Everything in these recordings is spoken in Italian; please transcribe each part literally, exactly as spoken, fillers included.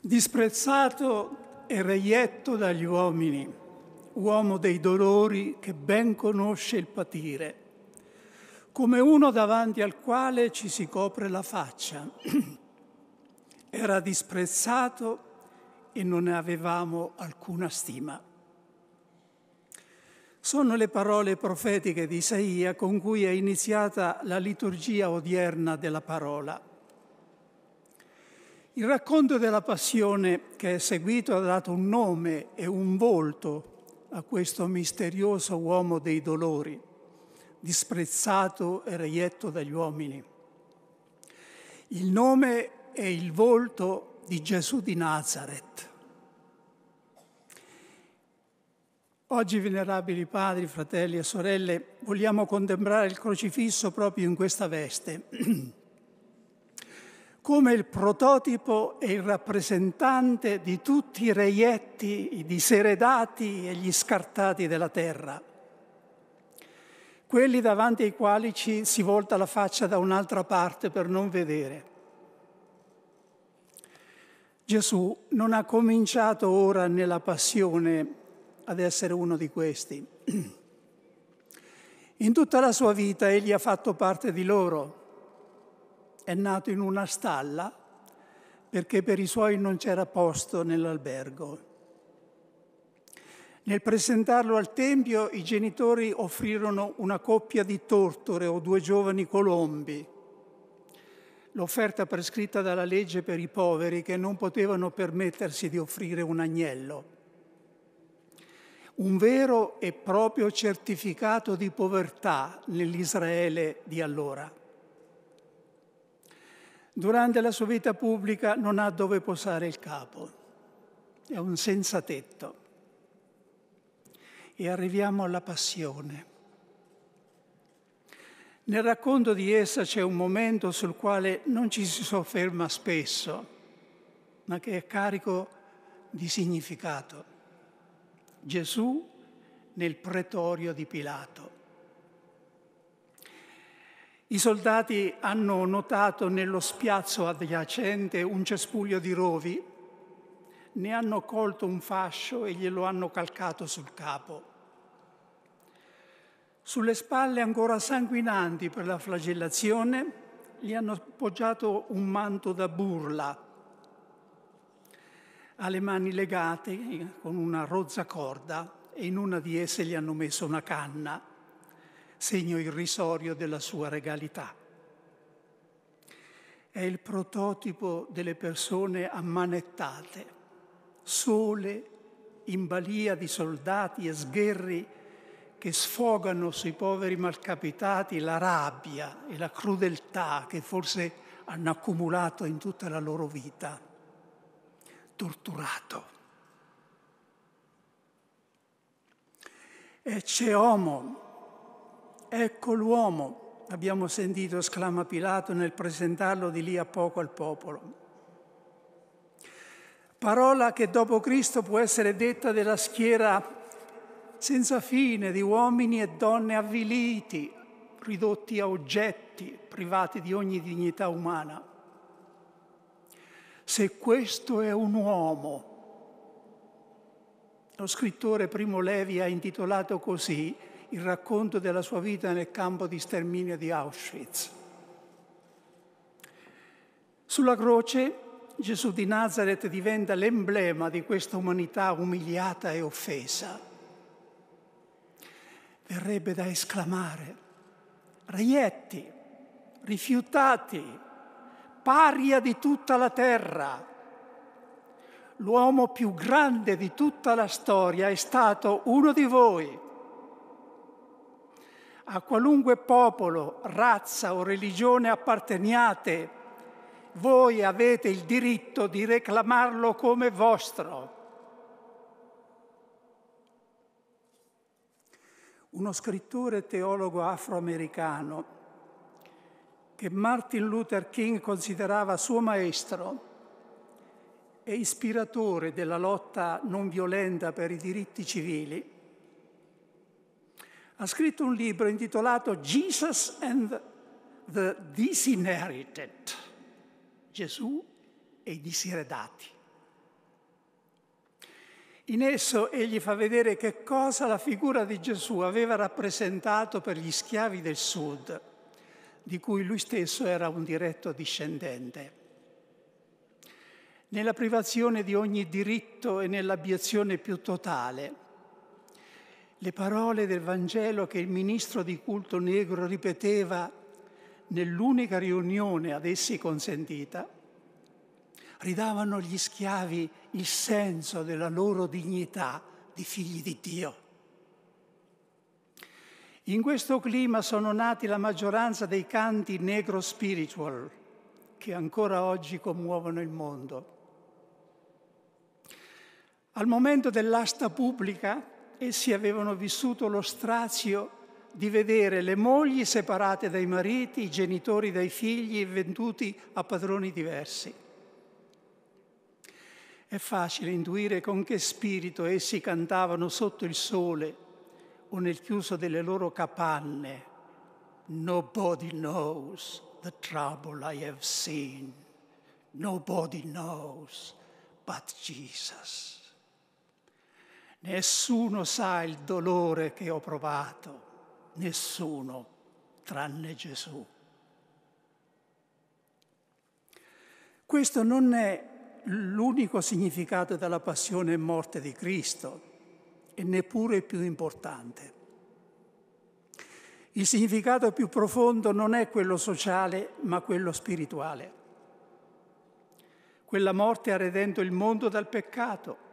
Disprezzato e reietto dagli uomini, uomo dei dolori che ben conosce il patire, come uno davanti al quale ci si copre la faccia. Era disprezzato e non ne avevamo alcuna stima. Sono le parole profetiche di Isaia con cui è iniziata la liturgia odierna della parola. Il racconto della passione che è seguito ha dato un nome e un volto a questo misterioso uomo dei dolori, disprezzato e reietto dagli uomini. Il nome e il volto di Gesù di Nazareth. Oggi, venerabili padri, fratelli e sorelle, vogliamo contemplare il crocifisso proprio in questa veste, come il prototipo e il rappresentante di tutti i reietti, i diseredati e gli scartati della terra, quelli davanti ai quali ci si volta la faccia da un'altra parte per non vedere. Gesù non ha cominciato ora nella passione ad essere uno di questi. In tutta la sua vita egli ha fatto parte di loro. È nato in una stalla perché per i suoi non c'era posto nell'albergo. Nel presentarlo al Tempio, i genitori offrirono una coppia di tortore o due giovani colombi, l'offerta prescritta dalla legge per i poveri che non potevano permettersi di offrire un agnello. Un vero e proprio certificato di povertà nell'Israele di allora. Durante la sua vita pubblica non ha dove posare il capo, è un senza tetto. E arriviamo alla passione. Nel racconto di essa c'è un momento sul quale non ci si sofferma spesso, ma che è carico di significato. Gesù nel pretorio di Pilato. I soldati hanno notato nello spiazzo adiacente un cespuglio di rovi, ne hanno colto un fascio e glielo hanno calcato sul capo. Sulle spalle ancora sanguinanti per la flagellazione gli hanno appoggiato un manto da burla, alle mani legate con una rozza corda e in una di esse gli hanno messo una canna, segno irrisorio della sua regalità. È il prototipo delle persone ammanettate, sole, in balia di soldati e sgherri che sfogano sui poveri malcapitati la rabbia e la crudeltà che forse hanno accumulato in tutta la loro vita. Torturato. Ecce homo. Ecco l'uomo, abbiamo sentito, esclama Pilato nel presentarlo di lì a poco al popolo. Parola che dopo Cristo può essere detta della schiera senza fine di uomini e donne avviliti, ridotti a oggetti, privati di ogni dignità umana. Se questo è un uomo, lo scrittore Primo Levi ha intitolato così il racconto della sua vita nel campo di sterminio di Auschwitz. Sulla croce Gesù di Nazareth diventa l'emblema di questa umanità umiliata e offesa. Verrebbe da esclamare: reietti, rifiutati, paria di tutta la terra. L'uomo più grande di tutta la storia è stato uno di voi. A qualunque popolo, razza o religione apparteniate, voi avete il diritto di reclamarlo come vostro. Uno scrittore e teologo afroamericano, che Martin Luther King considerava suo maestro e ispiratore della lotta non violenta per i diritti civili, ha scritto un libro intitolato Jesus and the Disinherited, Gesù e i diseredati. In esso egli fa vedere che cosa la figura di Gesù aveva rappresentato per gli schiavi del Sud, di cui lui stesso era un diretto discendente. Nella privazione di ogni diritto e nell'abiezione più totale, le parole del Vangelo che il ministro di culto negro ripeteva nell'unica riunione ad essi consentita, ridavano agli schiavi il senso della loro dignità di figli di Dio. In questo clima sono nati la maggioranza dei canti negro spiritual che ancora oggi commuovono il mondo. Al momento dell'asta pubblica essi avevano vissuto lo strazio di vedere le mogli separate dai mariti, i genitori dai figli venduti a padroni diversi. È facile intuire con che spirito essi cantavano sotto il sole o nel chiuso delle loro capanne. Nobody knows the trouble I have seen. Nobody knows but Jesus. Nessuno sa il dolore che ho provato. Nessuno, tranne Gesù. Questo non è l'unico significato della passione e morte di Cristo, e neppure il più importante. Il significato più profondo non è quello sociale, ma quello spirituale. Quella morte ha redento il mondo dal peccato,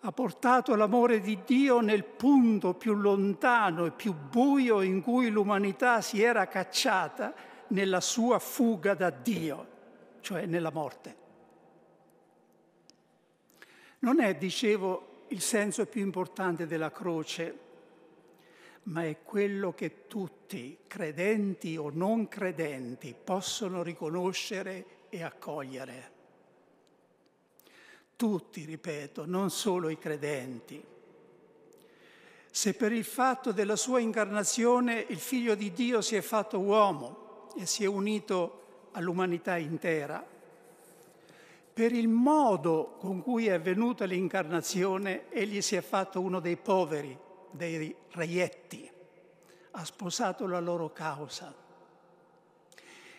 ha portato l'amore di Dio nel punto più lontano e più buio in cui l'umanità si era cacciata nella sua fuga da Dio, cioè nella morte. Non è, dicevo, il senso più importante della croce, ma è quello che tutti, credenti o non credenti, possono riconoscere e accogliere. Tutti, ripeto, non solo i credenti. Se per il fatto della sua incarnazione il Figlio di Dio si è fatto uomo e si è unito all'umanità intera, per il modo con cui è avvenuta l'incarnazione egli si è fatto uno dei poveri, dei reietti, ha sposato la loro causa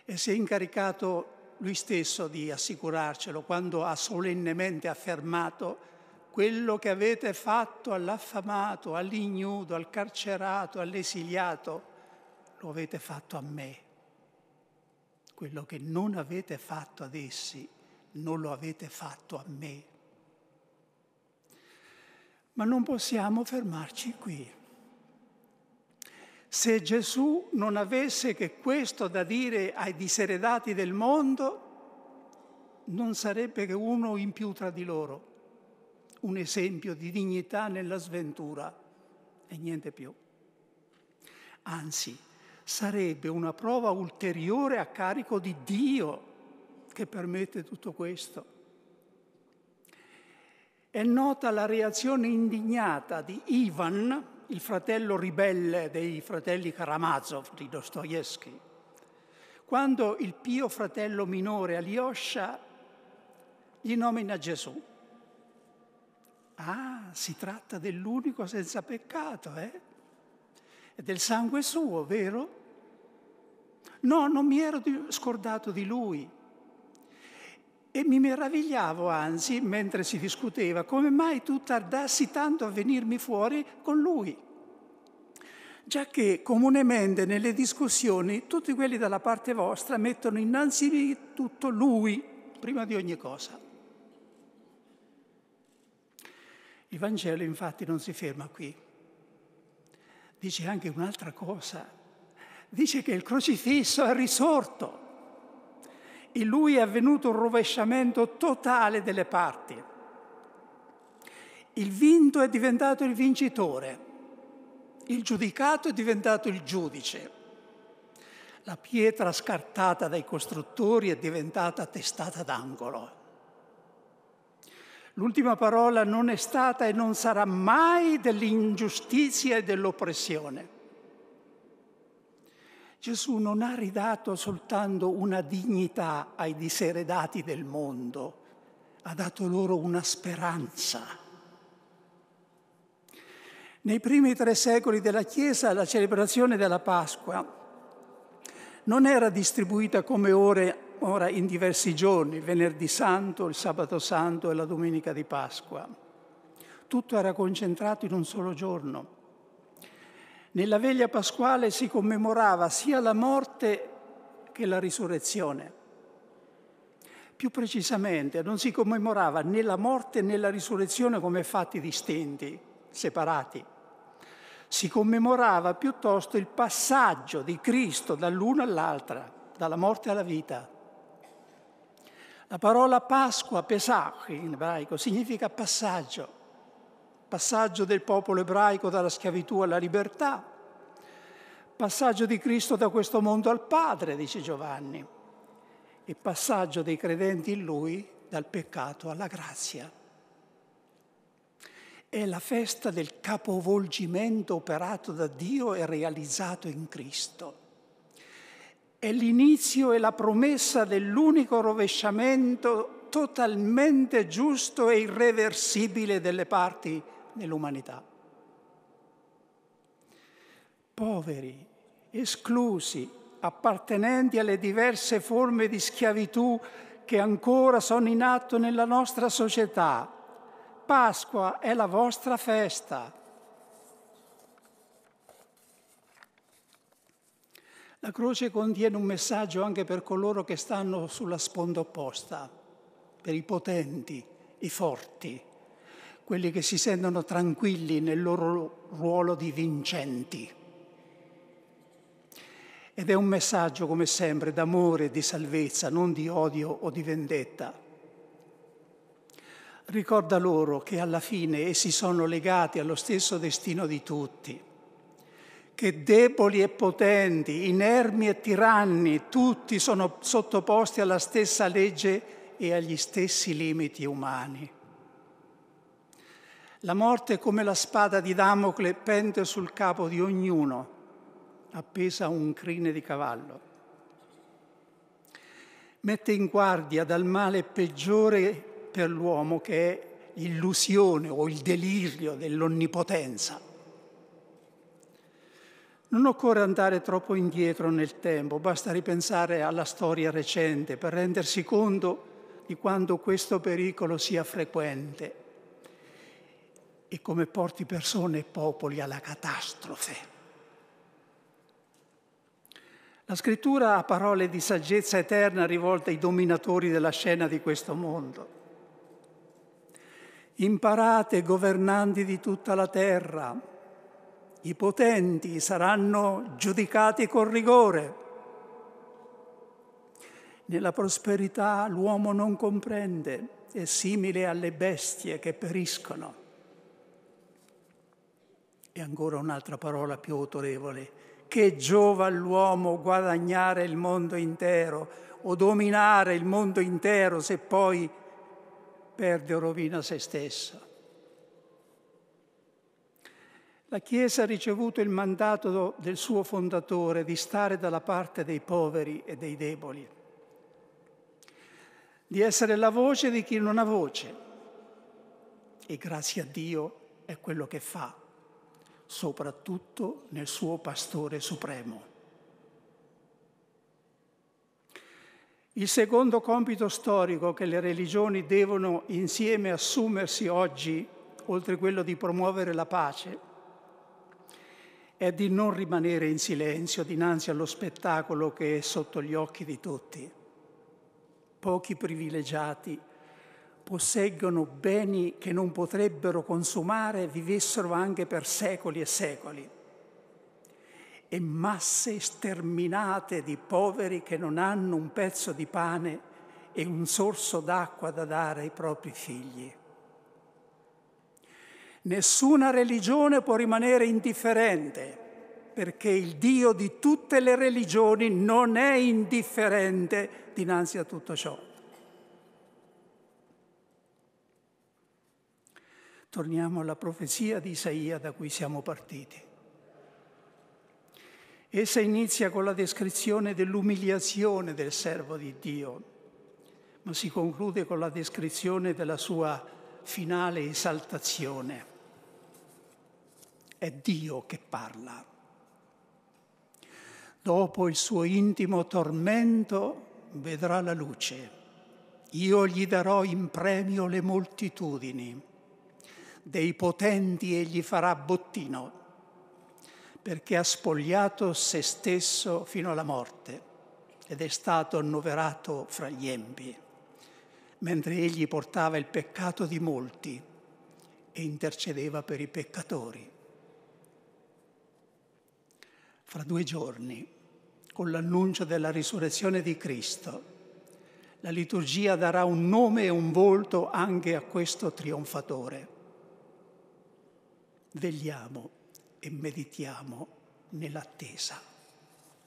e si è incaricato lui stesso di assicurarcelo quando ha solennemente affermato: quello che avete fatto all'affamato, all'ignudo, al carcerato, all'esiliato, lo avete fatto a me. Quello che non avete fatto ad essi, non lo avete fatto a me. Ma non possiamo fermarci qui. Se Gesù non avesse che questo da dire ai diseredati del mondo, non sarebbe che uno in più tra di loro, un esempio di dignità nella sventura e niente più. Anzi, sarebbe una prova ulteriore a carico di Dio che permette tutto questo. È nota la reazione indignata di Ivan, il fratello ribelle dei fratelli Karamazov di Dostoevskij, quando il pio fratello minore Alyosha gli nomina Gesù. Ah, si tratta dell'unico senza peccato, eh? E del sangue suo, vero? No, non mi ero scordato di lui. E mi meravigliavo, anzi, mentre si discuteva, come mai tu tardassi tanto a venirmi fuori con lui. Giacché comunemente nelle discussioni tutti quelli dalla parte vostra mettono innanzitutto lui, prima di ogni cosa. Il Vangelo infatti non si ferma qui. Dice anche un'altra cosa. Dice che il crocifisso è risorto. In lui è avvenuto un rovesciamento totale delle parti. Il vinto è diventato il vincitore, il giudicato è diventato il giudice, la pietra scartata dai costruttori è diventata testata d'angolo. L'ultima parola non è stata e non sarà mai dell'ingiustizia e dell'oppressione. Gesù non ha ridato soltanto una dignità ai diseredati del mondo, ha dato loro una speranza. Nei primi tre secoli della Chiesa la celebrazione della Pasqua non era distribuita come ore, ora in diversi giorni, il venerdì santo, il sabato santo e la domenica di Pasqua. Tutto era concentrato in un solo giorno. Nella veglia pasquale si commemorava sia la morte che la risurrezione. Più precisamente, non si commemorava né la morte né la risurrezione come fatti distinti, separati. Si commemorava piuttosto il passaggio di Cristo dall'una all'altra, dalla morte alla vita. La parola Pasqua, Pesach in ebraico, significa passaggio, passaggio del popolo ebraico dalla schiavitù alla libertà, passaggio di Cristo da questo mondo al Padre, dice Giovanni, e passaggio dei credenti in Lui dal peccato alla grazia. È la festa del capovolgimento operato da Dio e realizzato in Cristo. È l'inizio e la promessa dell'unico rovesciamento totalmente giusto e irreversibile delle parti dell'umanità. Poveri, esclusi, appartenenti alle diverse forme di schiavitù che ancora sono in atto nella nostra società, Pasqua è la vostra festa. La croce contiene un messaggio anche per coloro che stanno sulla sponda opposta, per i potenti, i forti, quelli che si sentono tranquilli nel loro ruolo di vincenti. Ed è un messaggio, come sempre, d'amore e di salvezza, non di odio o di vendetta. Ricorda loro che alla fine essi sono legati allo stesso destino di tutti, che deboli e potenti, inermi e tiranni, tutti sono sottoposti alla stessa legge e agli stessi limiti umani. La morte è come la spada di Damocle pende sul capo di ognuno, appesa a un crine di cavallo. Mette in guardia dal male peggiore per l'uomo, che è l'illusione o il delirio dell'onnipotenza. Non occorre andare troppo indietro nel tempo, basta ripensare alla storia recente per rendersi conto di quanto questo pericolo sia frequente e come porti persone e popoli alla catastrofe. La Scrittura ha parole di saggezza eterna rivolte ai dominatori della scena di questo mondo. Imparate, governanti di tutta la terra, i potenti saranno giudicati con rigore. Nella prosperità l'uomo non comprende, è simile alle bestie che periscono. E ancora un'altra parola più autorevole: che giova all'uomo guadagnare il mondo intero o dominare il mondo intero se poi perde o rovina se stessa. La Chiesa ha ricevuto il mandato del suo fondatore di stare dalla parte dei poveri e dei deboli, di essere la voce di chi non ha voce, e grazie a Dio è quello che fa, soprattutto nel suo pastore supremo. Il secondo compito storico che le religioni devono insieme assumersi oggi, oltre quello di promuovere la pace, è di non rimanere in silenzio dinanzi allo spettacolo che è sotto gli occhi di tutti. Pochi privilegiati posseggono beni che non potrebbero consumare, vivessero anche per secoli e secoli, e masse sterminate di poveri che non hanno un pezzo di pane e un sorso d'acqua da dare ai propri figli. Nessuna religione può rimanere indifferente, perché il Dio di tutte le religioni non è indifferente dinanzi a tutto ciò. Torniamo alla profezia di Isaia da cui siamo partiti. Essa inizia con la descrizione dell'umiliazione del servo di Dio, ma si conclude con la descrizione della sua finale esaltazione. È Dio che parla. Dopo il suo intimo tormento vedrà la luce. Io gli darò in premio le moltitudini, dei potenti egli farà bottino, perché ha spogliato se stesso fino alla morte ed è stato annoverato fra gli empi, mentre egli portava il peccato di molti e intercedeva per i peccatori. Fra due giorni, con l'annuncio della risurrezione di Cristo, la liturgia darà un nome e un volto anche a questo trionfatore. Vegliamo e meditiamo nell'attesa.